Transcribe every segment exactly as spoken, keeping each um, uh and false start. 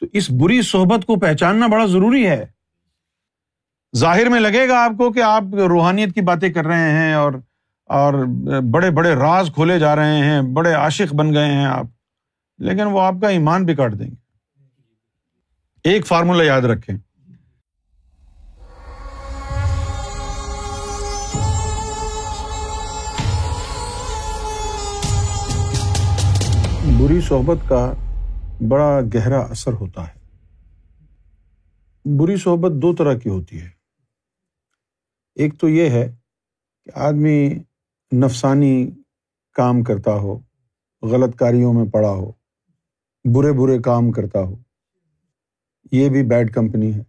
تو اس بری صحبت کو پہچاننا بڑا ضروری ہے۔ ظاہر میں لگے گا آپ کو کہ آپ روحانیت کی باتیں کر رہے ہیں اور اور بڑے بڑے راز کھولے جا رہے ہیں، بڑے عاشق بن گئے ہیں آپ، لیکن وہ آپ کا ایمان بھی کاٹ دیں گے۔ ایک فارمولہ یاد رکھیں، بری صحبت کا بڑا گہرا اثر ہوتا ہے۔ بری صحبت دو طرح کی ہوتی ہے، ایک تو یہ ہے کہ آدمی نفسانی کام کرتا ہو، غلط کاریوں میں پڑا ہو، برے برے کام کرتا ہو، یہ بھی بیڈ کمپنی ہے۔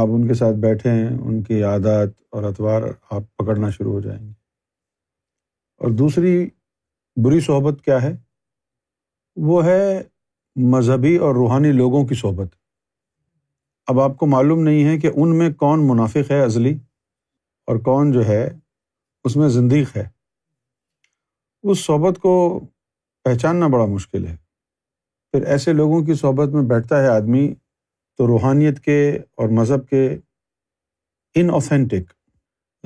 آپ ان کے ساتھ بیٹھے ہیں، ان کی عادات اور اطوار آپ پکڑنا شروع ہو جائیں گے۔ اور دوسری بری صحبت کیا ہے؟ وہ ہے مذہبی اور روحانی لوگوں کی صحبت۔ اب آپ کو معلوم نہیں ہے کہ ان میں کون منافق ہے ازلی اور کون جو ہے اس میں زندیق ہے۔ اس صحبت کو پہچاننا بڑا مشکل ہے۔ پھر ایسے لوگوں کی صحبت میں بیٹھتا ہے آدمی تو روحانیت کے اور مذہب کے ان آتھینٹک،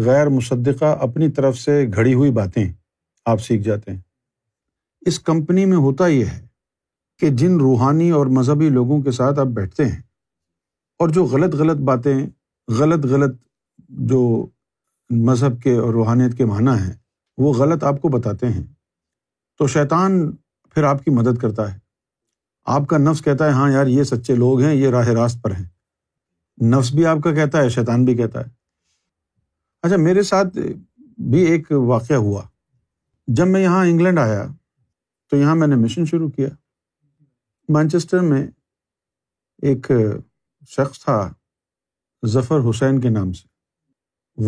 غیر مصدقہ، اپنی طرف سے گھڑی ہوئی باتیں آپ سیکھ جاتے ہیں۔ اس کمپنی میں ہوتا یہ ہے کہ جن روحانی اور مذہبی لوگوں کے ساتھ آپ بیٹھتے ہیں اور جو غلط غلط باتیں، غلط غلط جو مذہب کے اور روحانیت کے معنی ہیں، وہ غلط آپ کو بتاتے ہیں، تو شیطان پھر آپ کی مدد کرتا ہے۔ آپ کا نفس کہتا ہے ہاں یار یہ سچے لوگ ہیں، یہ راہ راست پر ہیں۔ نفس بھی آپ کا کہتا ہے، شیطان بھی کہتا ہے۔ اچھا، میرے ساتھ بھی ایک واقعہ ہوا۔ جب میں یہاں انگلینڈ آیا تو یہاں میں نے مشن شروع کیا۔ مانچسٹر میں ایک شخص تھا ظفر حسین کے نام سے،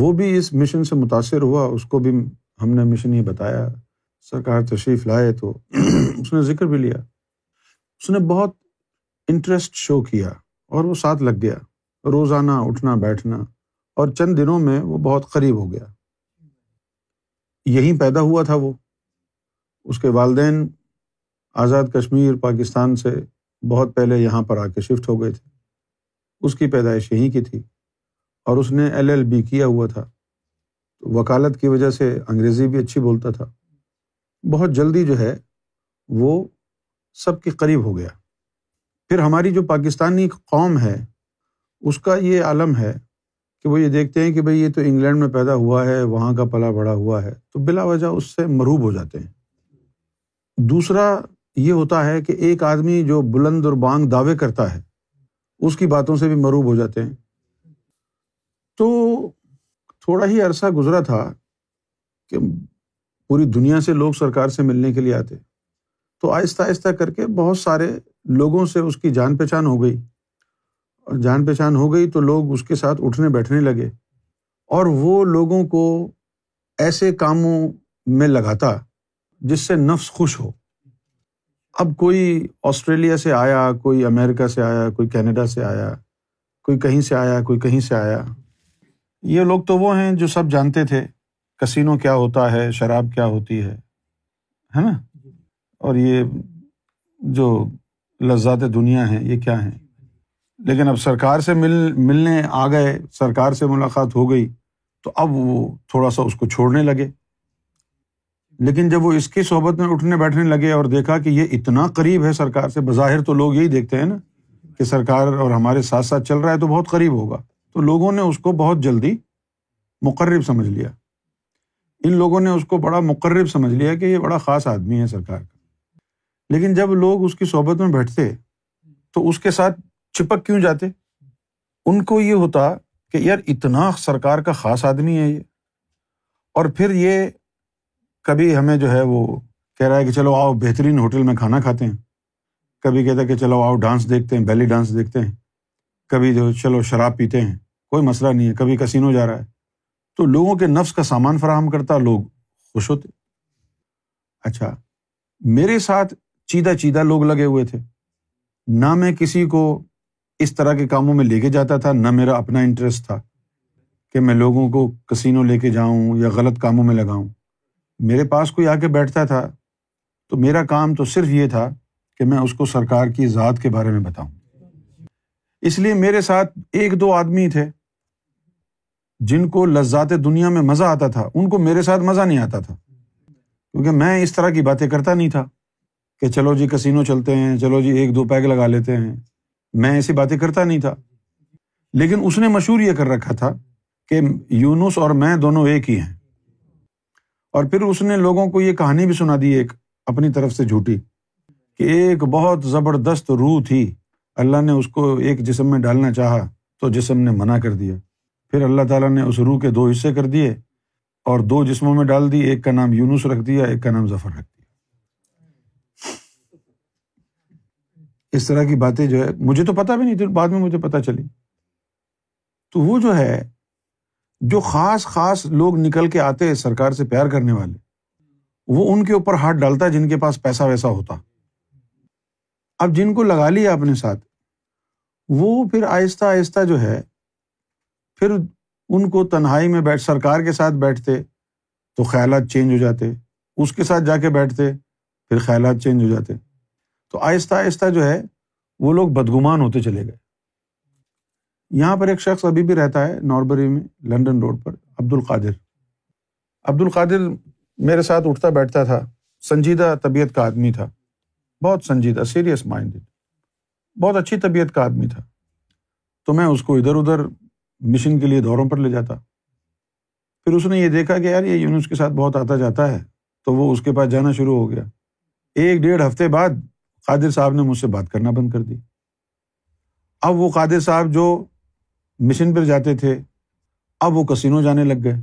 وہ بھی اس مشن سے متاثر ہوا، اس کو بھی ہم نے مشن ہی بتایا۔ سرکار تشریف لائے تو اس نے ذکر بھی لیا، اس نے بہت انٹرسٹ شو کیا اور وہ ساتھ لگ گیا، روزانہ اٹھنا بیٹھنا، اور چند دنوں میں وہ بہت قریب ہو گیا۔ یہیں پیدا ہوا تھا وہ، اس کے والدین آزاد کشمیر پاکستان سے بہت پہلے یہاں پر آ کے شفٹ ہو گئے تھے، اس کی پیدائش یہیں کی تھی، اور اس نے ایل ایل بی کیا ہوا تھا، وکالت کی وجہ سے انگریزی بھی اچھی بولتا تھا۔ بہت جلدی جو ہے وہ سب کے قریب ہو گیا۔ پھر ہماری جو پاکستانی قوم ہے اس کا یہ عالم ہے کہ وہ یہ دیکھتے ہیں کہ بھئی یہ تو انگلینڈ میں پیدا ہوا ہے، وہاں کا پلا بڑا ہوا ہے، تو بلا وجہ اس سے مروب ہو جاتے ہیں۔ دوسرا یہ ہوتا ہے کہ ایک آدمی جو بلند اور بانگ دعوے کرتا ہے اس کی باتوں سے بھی مروب ہو جاتے ہیں۔ تو تھوڑا ہی عرصہ گزرا تھا کہ پوری دنیا سے لوگ سرکار سے ملنے کے لیے آتے، تو آہستہ آہستہ کر کے بہت سارے لوگوں سے اس کی جان پہچان ہو گئی، اور جان پہچان ہو گئی تو لوگ اس کے ساتھ اٹھنے بیٹھنے لگے، اور وہ لوگوں کو ایسے کاموں میں لگاتا جس سے نفس خوش ہو۔ اب کوئی آسٹریلیا سے آیا، کوئی امریکہ سے آیا، کوئی کینیڈا سے آیا، کوئی کہیں سے آیا، کوئی کہیں سے آیا۔ یہ لوگ تو وہ ہیں جو سب جانتے تھے کسینو کیا ہوتا ہے، شراب کیا ہوتی ہے، ہے نا، اور یہ جو لذات دنیا ہیں یہ کیا ہیں۔ لیکن اب سرکار سے مل ملنے آ گئے، سرکار سے ملاقات ہو گئی، تو اب وہ تھوڑا سا اس کو چھوڑنے لگے۔ لیکن جب وہ اس کی صحبت میں اٹھنے بیٹھنے لگے اور دیکھا کہ یہ اتنا قریب ہے سرکار سے، بظاہر تو لوگ یہی دیکھتے ہیں نا کہ سرکار اور ہمارے ساتھ ساتھ چل رہا ہے تو بہت قریب ہوگا، تو لوگوں نے اس کو بہت جلدی مقرب سمجھ لیا۔ ان لوگوں نے اس کو بڑا مقرب سمجھ لیا کہ یہ بڑا خاص آدمی ہے سرکار کا۔ لیکن جب لوگ اس کی صحبت میں بیٹھتے تو اس کے ساتھ چپک کیوں جاتے؟ ان کو یہ ہوتا کہ یار اتنا سرکار کا خاص آدمی ہے یہ، اور پھر یہ کبھی ہمیں جو ہے وہ کہہ رہا ہے کہ چلو آؤ بہترین ہوٹل میں کھانا کھاتے ہیں، کبھی کہتا ہے کہ چلو آؤ ڈانس دیکھتے ہیں، بیلی ڈانس دیکھتے ہیں، کبھی جو چلو شراب پیتے ہیں، کوئی مسئلہ نہیں ہے، کبھی کسینو جا رہا ہے۔ تو لوگوں کے نفس کا سامان فراہم کرتا، لوگ خوش ہوتے۔ اچھا، میرے ساتھ چیدہ چیدہ لوگ لگے ہوئے تھے، نہ میں کسی کو اس طرح کے کاموں میں لے کے جاتا تھا، نہ میرا اپنا انٹرسٹ تھا کہ میں لوگوں کو کسینو لے کے جاؤں یا غلط کاموں میں لگاؤں۔ میرے پاس کوئی آ کے بیٹھتا تھا تو میرا کام تو صرف یہ تھا کہ میں اس کو سرکار کی ذات کے بارے میں بتاؤں۔ اس لیے میرے ساتھ ایک دو آدمی تھے جن کو لذات دنیا میں مزہ آتا تھا، ان کو میرے ساتھ مزہ نہیں آتا تھا، کیونکہ میں اس طرح کی باتیں کرتا نہیں تھا کہ چلو جی کسینو چلتے ہیں، چلو جی ایک دو پیگ لگا لیتے ہیں، میں ایسی باتیں کرتا نہیں تھا۔ لیکن اس نے مشہور یہ کر رکھا تھا کہ یونس اور میں دونوں ایک ہی ہیں، اور پھر اس نے لوگوں کو یہ کہانی بھی سنا دی ایک اپنی طرف سے جھوٹی، کہ ایک بہت زبردست روح تھی، اللہ نے اس کو ایک جسم میں ڈالنا چاہا تو جسم نے منع کر دیا، پھر اللہ تعالیٰ نے اس روح کے دو حصے کر دیے اور دو جسموں میں ڈال دی، ایک کا نام یونس رکھ دیا، ایک کا نام ظفر رکھ دیا۔ اس طرح کی باتیں جو ہے مجھے تو پتہ بھی نہیں تھی، بعد میں مجھے پتہ چلی۔ تو وہ جو ہے جو خاص خاص لوگ نکل کے آتے ہیں سرکار سے پیار کرنے والے، وہ ان کے اوپر ہاتھ ڈالتا جن کے پاس پیسہ ویسا ہوتا۔ اب جن کو لگا لیا اپنے ساتھ، وہ پھر آہستہ آہستہ جو ہے پھر ان کو تنہائی میں بیٹھ سرکار کے ساتھ بیٹھتے تو خیالات چینج ہو جاتے، اس کے ساتھ جا کے بیٹھتے پھر خیالات چینج ہو جاتے، تو آہستہ آہستہ جو ہے وہ لوگ بدگمان ہوتے چلے گئے۔ یہاں پر ایک شخص ابھی بھی رہتا ہے نوربری میں، لندن روڈ پر، عبد القادر۔ عبد القادر میرے ساتھ اٹھتا بیٹھتا تھا، سنجیدہ طبیعت کا آدمی تھا، بہت سنجیدہ، سیریس مائنڈیڈ، بہت اچھی طبیعت کا آدمی تھا۔ تو میں اس کو ادھر ادھر مشن کے لیے دوروں پر لے جاتا، پھر اس نے یہ دیکھا کہ یار یہ یونس کے ساتھ بہت آتا جاتا ہے، تو وہ اس کے پاس جانا شروع ہو گیا۔ ایک ڈیڑھ ہفتے بعد قادر صاحب نے مجھ سے بات کرنا بند کر دی۔ اب وہ قادر صاحب جو مشن پر جاتے تھے، اب وہ کسینو جانے لگ گئے۔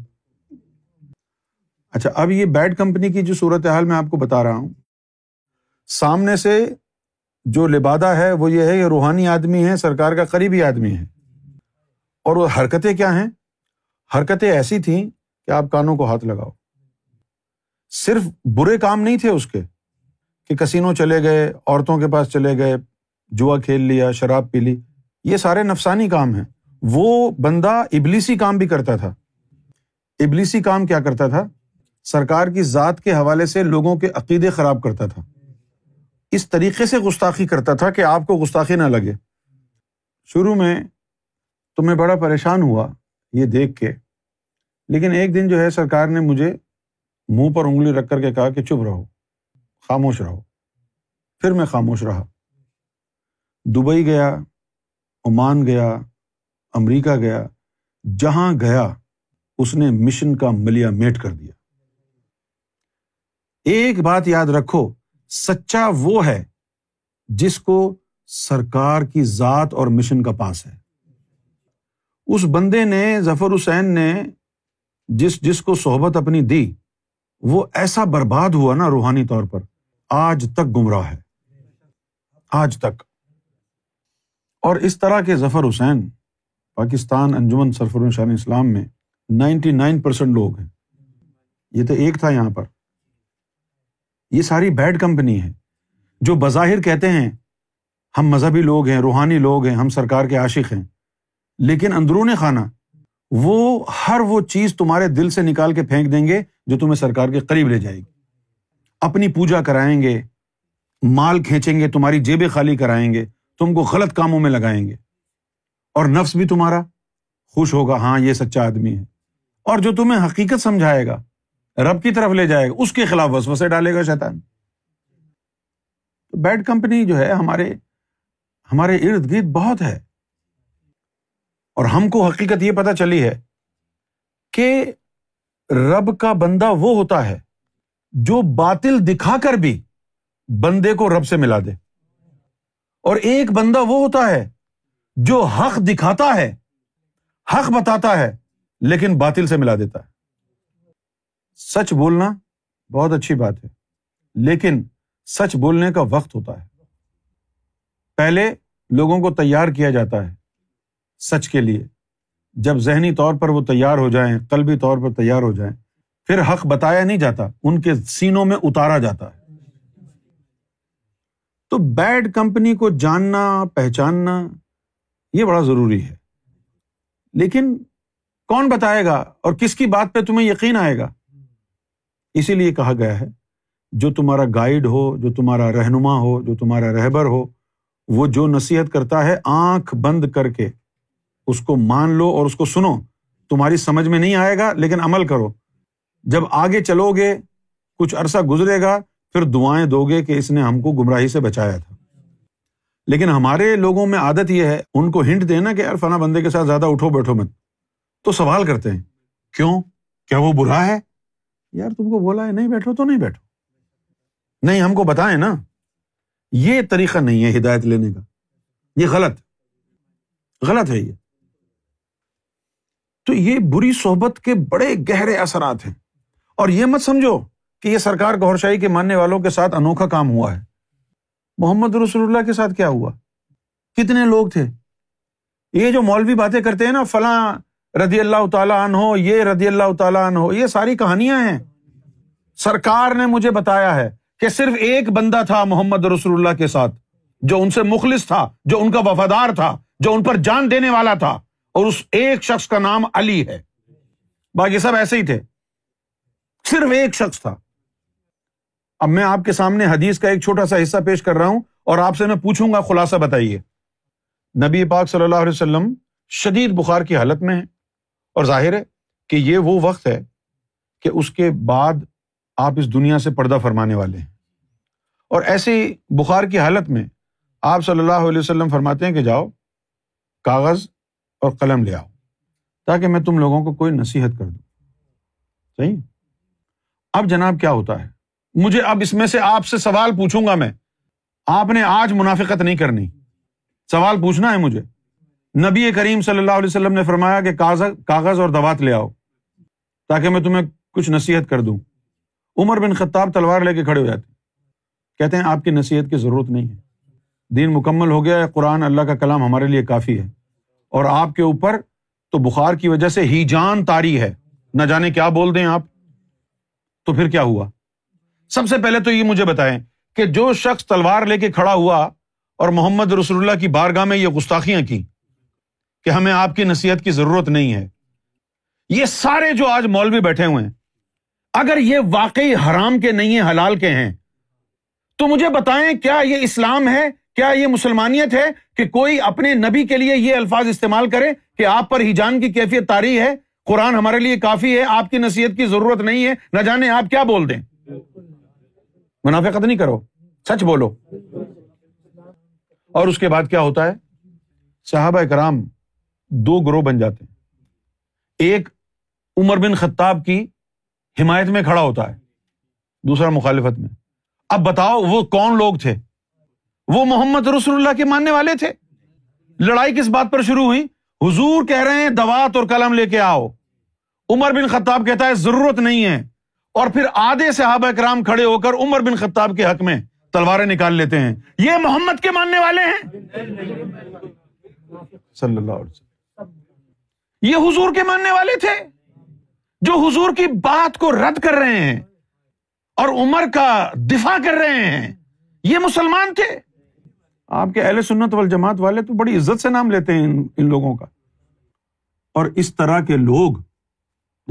اچھا، اب یہ بیڈ کمپنی کی جو صورتحال میں آپ کو بتا رہا ہوں، سامنے سے جو لبادہ ہے وہ یہ ہے، یہ روحانی آدمی ہے، سرکار کا قریبی آدمی ہے، اور وہ حرکتیں کیا ہیں، حرکتیں ایسی تھیں کہ آپ کانوں کو ہاتھ لگاؤ۔ صرف برے کام نہیں تھے اس کے کہ کسینو چلے گئے، عورتوں کے پاس چلے گئے، جوا کھیل لیا، شراب پی لی، یہ سارے نفسانی کام ہیں۔ وہ بندہ ابلیسی کام بھی کرتا تھا۔ ابلیسی کام کیا کرتا تھا؟ سرکار کی ذات کے حوالے سے لوگوں کے عقیدے خراب کرتا تھا، اس طریقے سے گستاخی کرتا تھا کہ آپ کو گستاخی نہ لگے۔ شروع میں تو میں بڑا پریشان ہوا یہ دیکھ کے، لیکن ایک دن جو ہے سرکار نے مجھے منہ پر انگلی رکھ کر کے کہا کہ چپ رہو، خاموش رہو۔ پھر میں خاموش رہا۔ دبئی گیا، عمان گیا، امریکہ گیا، جہاں گیا اس نے مشن کا ملیا میٹ کر دیا۔ ایک بات یاد رکھو، سچا وہ ہے جس کو سرکار کی ذات اور مشن کا پاس ہے۔ اس بندے نے، ظفر حسین نے جس جس کو صحبت اپنی دی، وہ ایسا برباد ہوا نا روحانی طور پر، آج تک گمراہ ہے، آج تک۔ اور اس طرح کے ظفر حسین پاکستان انجمن سرفرشان اسلام میں نائنٹی نائن پرسینٹ لوگ ہیں، یہ تو ایک تھا یہاں پر۔ یہ ساری بیڈ کمپنی ہے جو بظاہر کہتے ہیں ہم مذہبی لوگ ہیں، روحانی لوگ ہیں، ہم سرکار کے عاشق ہیں، لیکن اندرون خانہ وہ ہر وہ چیز تمہارے دل سے نکال کے پھینک دیں گے جو تمہیں سرکار کے قریب لے جائے گی۔ اپنی پوجا کرائیں گے، مال کھینچیں گے، تمہاری جیبیں خالی کرائیں گے، تم کو غلط کاموں میں لگائیں گے، اور نفس بھی تمہارا خوش ہوگا، ہاں یہ سچا آدمی ہے، اور جو تمہیں حقیقت سمجھائے گا، رب کی طرف لے جائے گا، اس کے خلاف وسوسے ڈالے گا شیطان۔ بیڈ کمپنی جو ہے ہمارے ہمارے ارد گرد بہت ہے، اور ہم کو حقیقت یہ پتہ چلی ہے کہ رب کا بندہ وہ ہوتا ہے جو باطل دکھا کر بھی بندے کو رب سے ملا دے، اور ایک بندہ وہ ہوتا ہے جو حق دکھاتا ہے، حق بتاتا ہے، لیکن باطل سے ملا دیتا ہے۔ سچ بولنا بہت اچھی بات ہے، لیکن سچ بولنے کا وقت ہوتا ہے، پہلے لوگوں کو تیار کیا جاتا ہے سچ کے لیے، جب ذہنی طور پر وہ تیار ہو جائیں، قلبی طور پر تیار ہو جائیں، پھر حق بتایا نہیں جاتا، ان کے سینوں میں اتارا جاتا ہے۔ تو بیڈ کمپنی کو جاننا، پہچاننا یہ بڑا ضروری ہے، لیکن کون بتائے گا اور کس کی بات پہ تمہیں یقین آئے گا؟ اسی لیے کہا گیا ہے جو تمہارا گائیڈ ہو، جو تمہارا رہنما ہو، جو تمہارا رہبر ہو، وہ جو نصیحت کرتا ہے آنکھ بند کر کے اس کو مان لو اور اس کو سنو، تمہاری سمجھ میں نہیں آئے گا لیکن عمل کرو، جب آگے چلو گے کچھ عرصہ گزرے گا پھر دعائیں دو گے کہ اس نے ہم کو گمراہی سے بچایا تھا۔ لیکن ہمارے لوگوں میں عادت یہ ہے، ان کو ہنٹ دینا کہ یار فلاں بندے کے ساتھ زیادہ اٹھو بیٹھو مت، تو سوال کرتے ہیں کیوں، کیا وہ برا ہے؟ یار تم کو بولا ہے نہیں بیٹھو تو نہیں بیٹھو، نہیں ہم کو بتائیں نا۔ یہ طریقہ نہیں ہے ہدایت لینے کا، یہ غلط غلط ہے یہ۔ تو یہ بری صحبت کے بڑے گہرے اثرات ہیں، اور یہ مت سمجھو کہ یہ سرکار گوھر شاہی کے ماننے والوں کے ساتھ انوکھا کام ہوا ہے۔ محمد رسول اللہ کے ساتھ کیا ہوا، کتنے لوگ تھے۔ یہ جو مولوی باتیں کرتے ہیں نا، فلاں رضی اللہ تعالیٰ عنہ، یہ رضی اللہ تعالیٰ عنہ، یہ ساری کہانیاں ہیں۔ سرکار نے مجھے بتایا ہے کہ صرف ایک بندہ تھا محمد رسول اللہ کے ساتھ جو ان سے مخلص تھا، جو ان کا وفادار تھا، جو ان پر جان دینے والا تھا، اور اس ایک شخص کا نام علی ہے، باقی سب ایسے ہی تھے، صرف ایک شخص تھا۔ اب میں آپ کے سامنے حدیث کا ایک چھوٹا سا حصہ پیش کر رہا ہوں اور آپ سے میں پوچھوں گا خلاصہ بتائیے۔ نبی پاک صلی اللہ علیہ وسلم شدید بخار کی حالت میں ہیں، اور ظاہر ہے کہ یہ وہ وقت ہے کہ اس کے بعد آپ اس دنیا سے پردہ فرمانے والے ہیں، اور ایسی بخار کی حالت میں آپ صلی اللہ علیہ وسلم فرماتے ہیں کہ جاؤ کاغذ اور قلم لے آؤ تاکہ میں تم لوگوں کو کوئی نصیحت کر دوں۔ صحیح؟ اب جناب کیا ہوتا ہے، مجھے اب اس میں سے آپ سے سوال پوچھوں گا میں، آپ نے آج منافقت نہیں کرنی، سوال پوچھنا ہے مجھے۔ نبی کریم صلی اللہ علیہ وسلم نے فرمایا کہ کاغذ اور دوات لے آؤ تاکہ میں تمہیں کچھ نصیحت کر دوں۔ عمر بن خطاب تلوار لے کے کھڑے ہو جاتے ہیں، کہتے ہیں آپ کی نصیحت کی ضرورت نہیں ہے، دین مکمل ہو گیا ہے، قرآن اللہ کا کلام ہمارے لیے کافی ہے، اور آپ کے اوپر تو بخار کی وجہ سے ہی جان تاری ہے، نہ جانے کیا بول دیں آپ۔ تو پھر کیا ہوا؟ سب سے پہلے تو یہ مجھے بتائیں کہ جو شخص تلوار لے کے کھڑا ہوا اور محمد رسول اللہ کی بارگاہ میں یہ گستاخیاں کی کہ ہمیں آپ کی نصیحت کی ضرورت نہیں ہے، یہ سارے جو آج مولوی بیٹھے ہوئے ہیں، اگر یہ واقعی حرام کے نہیں ہیں، حلال کے ہیں، تو مجھے بتائیں کیا یہ اسلام ہے، کیا یہ مسلمانیت ہے کہ کوئی اپنے نبی کے لیے یہ الفاظ استعمال کرے کہ آپ پر ہیجان کی کیفیت طاری ہے، قرآن ہمارے لیے کافی ہے، آپ کی نصیحت کی ضرورت نہیں ہے، نہ جانے آپ کیا بول دیں۔ منافقت نہیں کرو، سچ بولو۔ اور اس کے بعد کیا ہوتا ہے، صحابہ کرام دو گروہ بن جاتے ہیں، ایک عمر بن خطاب کی حمایت میں کھڑا ہوتا ہے، دوسرا مخالفت میں۔ اب بتاؤ وہ کون لوگ تھے؟ وہ محمد رسول اللہ کے ماننے والے تھے۔ لڑائی کس بات پر شروع ہوئی؟ حضور کہہ رہے ہیں دوات اور قلم لے کے آؤ، عمر بن خطاب کہتا ہے ضرورت نہیں ہے، اور پھر آدھے صحابہ کرام کھڑے ہو کر عمر بن خطاب کے حق میں تلواریں نکال لیتے ہیں۔ یہ محمد کے ماننے والے ہیں صلی اللہ علیہ وسلم، یہ حضور کے ماننے والے تھے جو حضور کی بات کو رد کر رہے ہیں اور عمر کا دفاع کر رہے ہیں، یہ مسلمان تھے۔ آپ کے اہل سنت والجماعت والے تو بڑی عزت سے نام لیتے ہیں ان لوگوں کا، اور اس طرح کے لوگ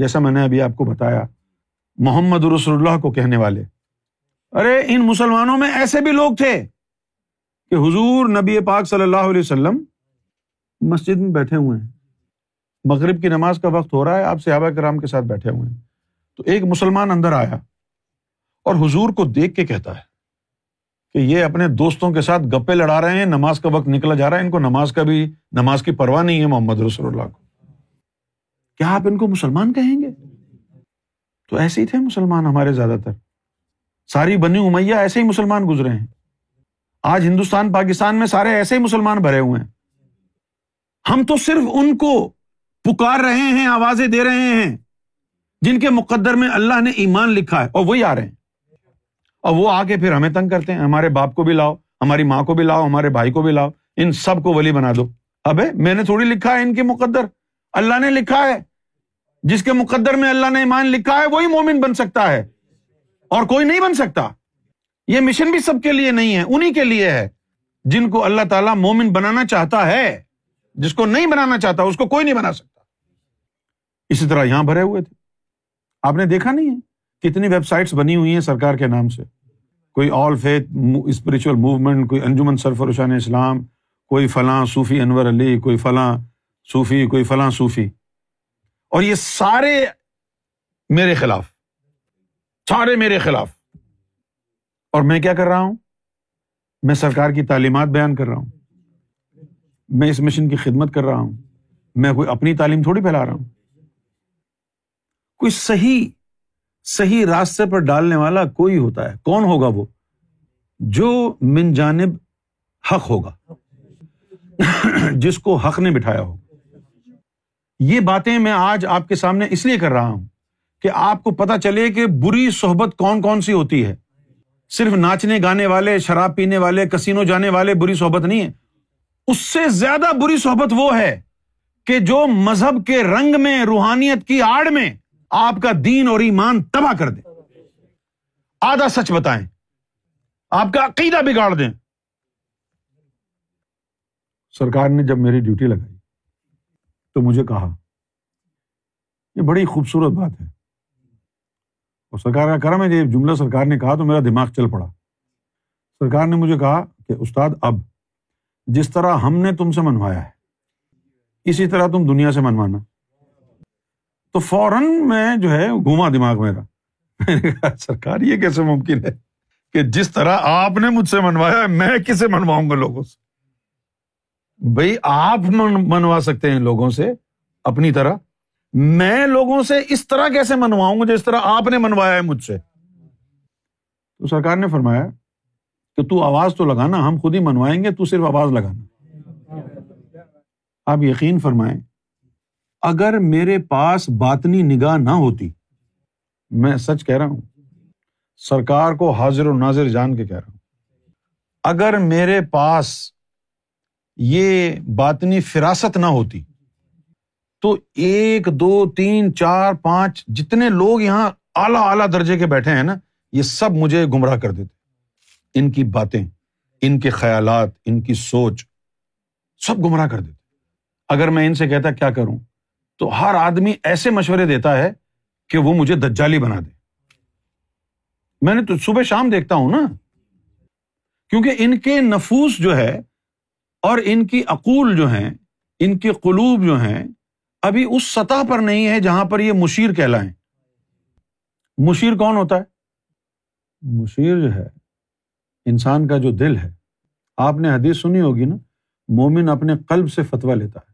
جیسا میں نے ابھی آپ کو بتایا، محمد رسول اللہ کو کہنے والے۔ ارے ان مسلمانوں میں ایسے بھی لوگ تھے کہ حضور نبی پاک صلی اللہ علیہ وسلم مسجد میں بیٹھے ہوئے ہیں، مغرب کی نماز کا وقت ہو رہا ہے، آپ صحابہ کرام کے ساتھ بیٹھے ہوئے ہیں، تو ایک مسلمان اندر آیا اور حضور کو دیکھ کے کہتا ہے کہ یہ اپنے دوستوں کے ساتھ گپے لڑا رہے ہیں، نماز کا وقت نکلا جا رہا ہے، ان کو نماز کا بھی نماز کی پرواہ نہیں ہے محمد رسول اللہ کو، کیا آپ ان کو مسلمان کہیں گے؟ تو ایسے ہی تھے مسلمان ہمارے زیادہ تر، ساری بنی امیہ ایسے ہی مسلمان گزرے ہیں، آج ہندوستان پاکستان میں سارے ایسے ہی مسلمان بھرے ہوئے ہیں۔ ہم تو صرف ان کو پکار رہے ہیں، آوازیں دے رہے ہیں جن کے مقدر میں اللہ نے ایمان لکھا ہے، اور وہی آ رہے ہیں، اور وہ آ کے پھر ہمیں تنگ کرتے ہیں، ہمارے باپ کو بھی لاؤ، ہماری ماں کو بھی لاؤ، ہمارے بھائی کو بھی لاؤ، ان سب کو ولی بنا دو۔ ابے میں نے تھوڑی لکھا ہے ان کے مقدر، اللہ نے لکھا ہے، جس کے مقدر میں اللہ نے ایمان لکھا ہے وہی مومن بن سکتا ہے، اور کوئی نہیں بن سکتا۔ یہ مشن بھی سب کے لیے نہیں ہے، انہی کے لیے ہے جن کو اللہ تعالیٰ مومن بنانا چاہتا ہے، جس کو نہیں بنانا چاہتا اس کو کوئی نہیں بنا سکتا۔ اسی طرح یہاں بھرے ہوئے تھے، آپ نے دیکھا نہیں ہے کتنی ویب سائٹس بنی ہوئی ہیں سرکار کے نام سے، کوئی آل فیتھ اسپریچول موومنٹ، کوئی انجمن سرفروشان اسلام، کوئی فلاں صوفی انور علی، کوئی فلاں صوفی، کوئی فلاں صوفی، اور یہ سارے میرے خلاف، سارے میرے خلاف. اور میں کیا کر رہا ہوں؟ میں سرکار کی تعلیمات بیان کر رہا ہوں، میں اس مشن کی خدمت کر رہا ہوں، میں کوئی اپنی تعلیم تھوڑی پھیلا رہا ہوں. کوئی صحیح صحیح راستے پر ڈالنے والا کوئی ہوتا ہے. کون ہوگا وہ؟ جو من جانب حق ہوگا، جس کو حق نے بٹھایا ہوگا. یہ باتیں میں آج آپ کے سامنے اس لیے کر رہا ہوں کہ آپ کو پتہ چلے کہ بری صحبت کون کون سی ہوتی ہے. صرف ناچنے گانے والے، شراب پینے والے، کسینو جانے والے بری صحبت نہیں ہے. اس سے زیادہ بری صحبت وہ ہے کہ جو مذہب کے رنگ میں، روحانیت کی آڑ میں آپ کا دین اور ایمان تباہ کر دیں، آدھا سچ بتائیں، آپ کا عقیدہ بگاڑ دیں. سرکار نے جب میری ڈیوٹی لگائی تو مجھے کہا یہ بڑی خوبصورت بات ہے، اور سرکار کا کرم ہے کہ یہ جملہ سرکار نے کہا تو میرا دماغ چل پڑا. سرکار نے مجھے کہا کہ استاد، اب جس طرح ہم نے تم سے منوایا ہے اسی طرح تم دنیا سے منوانا. تو فوراً میں جو ہے گھوما دماغ میرا. میں نے کہا سرکار یہ کیسے ممکن ہے کہ جس طرح آپ نے مجھ سے منوایا میں کسے منواؤں گا لوگوں سے؟ بھائی آپ منوا سکتے ہیں لوگوں سے اپنی طرح، میں لوگوں سے اس طرح کیسے منواؤں گا جس طرح آپ نے منوایا ہے مجھ سے؟ تو سرکار نے فرمایا کہ تو آواز تو لگانا، ہم خود ہی منوائیں گے، تو صرف آواز لگانا. آپ یقین فرمائیں اگر میرے پاس باطنی نگاہ نہ ہوتی، میں سچ کہہ رہا ہوں، سرکار کو حاضر و ناظر جان کے کہہ رہا ہوں، اگر میرے پاس یہ باطنی فراست نہ ہوتی تو ایک دو تین چار پانچ جتنے لوگ یہاں اعلیٰ اعلیٰ درجے کے بیٹھے ہیں نا، یہ سب مجھے گمراہ کر دیتے. ان کی باتیں، ان کے خیالات، ان کی سوچ سب گمراہ کر دیتے. اگر میں ان سے کہتا کیا کروں تو ہر آدمی ایسے مشورے دیتا ہے کہ وہ مجھے دجالی بنا دے. میں نے تو صبح شام دیکھتا ہوں نا، کیونکہ ان کے نفوس جو ہے اور ان کی عقول جو ہیں، ان کے قلوب جو ہیں، ابھی اس سطح پر نہیں ہے جہاں پر یہ مشیر کہلائیں. مشیر کون ہوتا ہے؟ مشیر جو ہے انسان کا جو دل ہے. آپ نے حدیث سنی ہوگی نا، مومن اپنے قلب سے فتویٰ لیتا ہے.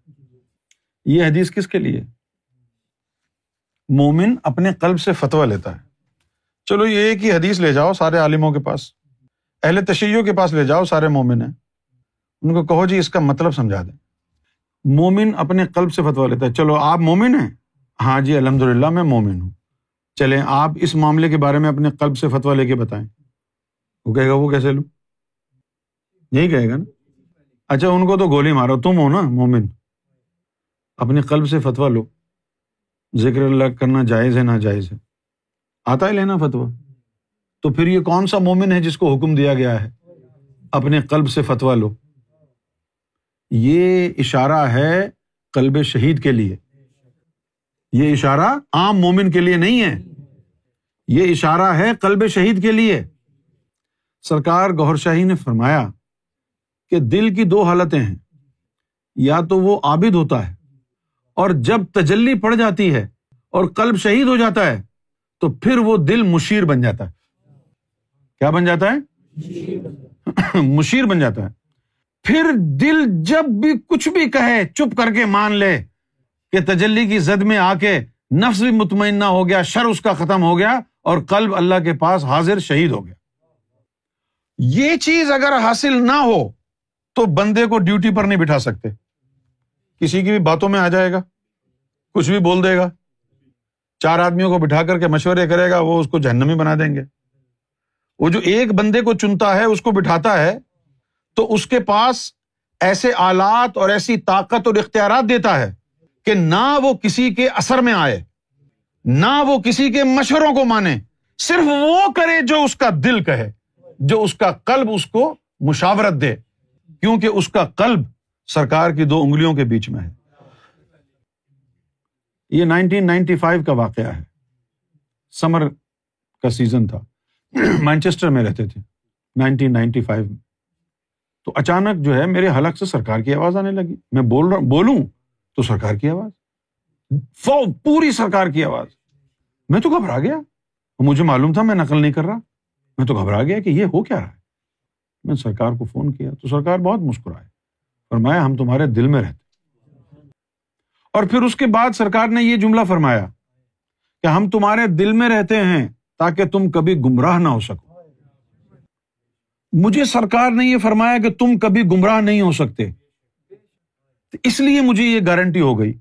یہ حدیث کس کے لیے؟ مومن اپنے قلب سے فتویٰ لیتا ہے. چلو یہ ایک ہی حدیث لے جاؤ سارے عالموں کے پاس، اہل تشیعوں کے پاس لے جاؤ، سارے مومن ہیں، ان کو کہو جی اس کا مطلب سمجھا دیں. مومن اپنے قلب سے فتویٰ لیتا ہے. چلو آپ مومن ہیں؟ ہاں جی الحمدللہ میں مومن ہوں. چلیں آپ اس معاملے کے بارے میں اپنے قلب سے فتویٰ لے کے بتائیں. وہ کہے گا وہ کیسے لوں، یہی کہے گا نا. اچھا ان کو تو گولی مارو، تم ہو نا مومن، اپنے قلب سے فتویٰ لو، ذکر اللہ کرنا جائز ہے ناجائز ہے، آتا ہے لینا فتویٰ. تو پھر یہ کون سا مومن ہے جس کو حکم دیا گیا ہے اپنے قلب سے فتویٰ لو؟ یہ اشارہ ہے قلب شہید کے لیے، یہ اشارہ عام مومن کے لیے نہیں ہے، یہ اشارہ ہے قلب شہید کے لیے. سرکار گوھر شاہی نے فرمایا کہ دل کی دو حالتیں ہیں، یا تو وہ عابد ہوتا ہے اور جب تجلی پڑ جاتی ہے اور قلب شہید ہو جاتا ہے تو پھر وہ دل مشیر بن جاتا ہے. کیا بن جاتا ہے؟ مشیر بن جاتا ہے. پھر دل جب بھی کچھ بھی کہے چپ کر کے مان لے کہ تجلی کی زد میں آ کے نفس بھی مطمئن نہ ہو گیا، شر اس کا ختم ہو گیا اور قلب اللہ کے پاس حاضر شہید ہو گیا. یہ چیز اگر حاصل نہ ہو تو بندے کو ڈیوٹی پر نہیں بٹھا سکتے. کسی کی بھی باتوں میں آ جائے گا، کچھ بھی بول دے گا، چار آدمیوں کو بٹھا کر کے مشورے کرے گا، وہ اس کو جہنمی بنا دیں گے. وہ جو ایک بندے کو چنتا ہے، اس کو بٹھاتا ہے، تو اس کے پاس ایسے آلات اور ایسی طاقت اور اختیارات دیتا ہے کہ نہ وہ کسی کے اثر میں آئے، نہ وہ کسی کے مشوروں کو مانے، صرف وہ کرے جو اس کا دل کہے، جو اس کا قلب اس کو مشاورت دے، کیونکہ اس کا قلب سرکار کی دو انگلیوں کے بیچ میں ہے. یہ نائنٹین نائنٹی فائیو کا واقعہ ہے، سمر کا سیزن تھا. مانچسٹر میں رہتے تھے نائنٹین نائنٹی فائیو میں، تو اچانک جو ہے میرے حلق سے سرکار کی آواز آنے لگی، میں بول رہا بولوں تو سرکار کی آواز، فو پوری سرکار کی آواز، میں تو گھبرا گیا، مجھے معلوم تھا میں نقل نہیں کر رہا، میں تو گھبرا گیا کہ یہ ہو کیا رہا ہے، میں نے سرکار کو فون کیا تو سرکار بہت مسکرائے، فرمایا ہم تمہارے دل میں رہتے، اور پھر اس کے بعد سرکار نے یہ جملہ فرمایا کہ ہم تمہارے دل میں رہتے ہیں تاکہ تم کبھی گمراہ نہ ہو سکو۔ مجھے سرکار نے یہ فرمایا کہ تم کبھی گمراہ نہیں ہو سکتے، اس لیے مجھے یہ گارنٹی ہو گئی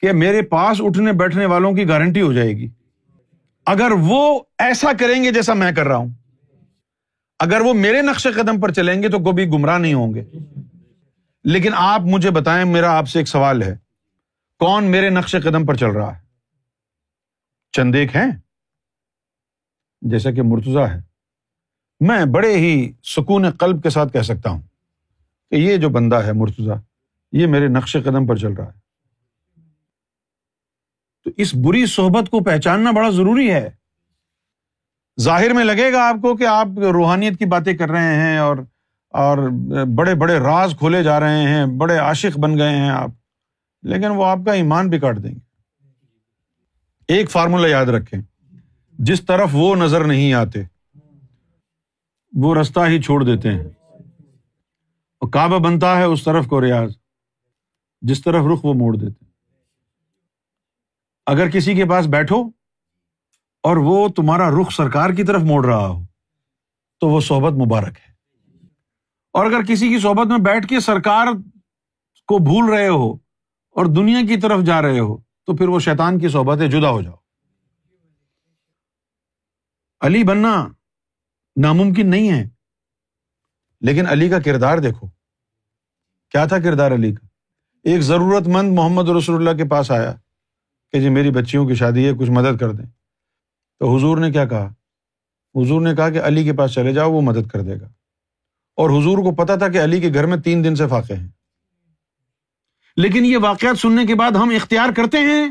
کہ میرے پاس اٹھنے بیٹھنے والوں کی گارنٹی ہو جائے گی اگر وہ ایسا کریں گے جیسا میں کر رہا ہوں، اگر وہ میرے نقش قدم پر چلیں گے تو کبھی گمراہ نہیں ہوں گے۔ لیکن آپ مجھے بتائیں، میرا آپ سے ایک سوال ہے، کون میرے نقش قدم پر چل رہا ہے؟ چند ایک ہیں، جیسا کہ مرتضیٰ ہے، میں بڑے ہی سکون قلب کے ساتھ کہہ سکتا ہوں کہ یہ جو بندہ ہے مرتضیٰ، یہ میرے نقش قدم پر چل رہا ہے۔ تو اس بری صحبت کو پہچاننا بڑا ضروری ہے۔ ظاہر میں لگے گا آپ کو کہ آپ روحانیت کی باتیں کر رہے ہیں اور اور بڑے بڑے راز کھولے جا رہے ہیں، بڑے عاشق بن گئے ہیں آپ، لیکن وہ آپ کا ایمان بھی کاٹ دیں گے۔ ایک فارمولہ یاد رکھیں، جس طرف وہ نظر نہیں آتے وہ رستہ ہی چھوڑ دیتے ہیں، اور کعبہ بنتا ہے اس طرف کو ریاض، جس طرف رخ وہ موڑ دیتے ہیں۔ اگر کسی کے پاس بیٹھو اور وہ تمہارا رخ سرکار کی طرف موڑ رہا ہو تو وہ صحبت مبارک ہے، اور اگر کسی کی صحبت میں بیٹھ کے سرکار کو بھول رہے ہو اور دنیا کی طرف جا رہے ہو تو پھر وہ شیطان کی صحبت ہے، جدا ہو جاؤ۔ علی بننا ناممکن نہیں ہے، لیکن علی کا کردار دیکھو، کیا تھا کردار علی کا؟ ایک ضرورت مند محمد رسول اللہ کے پاس آیا کہ جی میری بچیوں کی شادی ہے، کچھ مدد کر دیں، تو حضور نے کیا کہا؟ حضور نے کہا کہ علی کے پاس چلے جاؤ، وہ مدد کر دے گا۔ اور حضور کو پتا تھا کہ علی کے گھر میں تین دن سے فاقے ہیں، لیکن یہ واقعات سننے کے بعد ہم اختیار کرتے ہیں،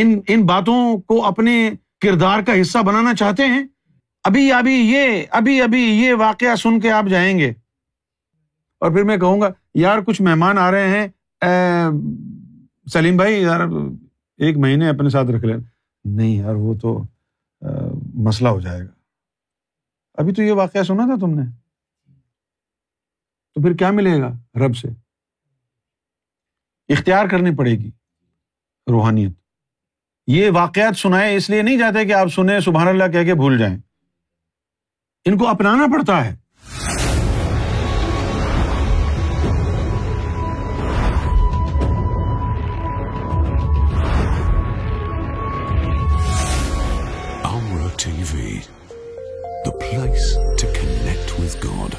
ان ان باتوں کو اپنے کردار کا حصہ بنانا چاہتے ہیں۔ ابھی ابھی یہ ابھی ابھی یہ واقعہ سن کے آپ جائیں گے، اور پھر میں کہوں گا یار کچھ مہمان آ رہے ہیں، سلیم بھائی یار ایک مہینے اپنے ساتھ رکھ لینا، نہیں یار وہ تو مسئلہ ہو جائے گا، ابھی تو یہ واقعہ سنا تھا تم نے۔ تو پھر کیا ملے گا رب سے؟ اختیار کرنی پڑے گی روحانیت۔ یہ واقعات سنائے اس لیے نہیں جاتے کہ آپ سنیں سبحان اللہ کہہ کے بھول جائیں، ان کو اپنانا پڑتا ہے۔ آمرا TV, the place to connect with God.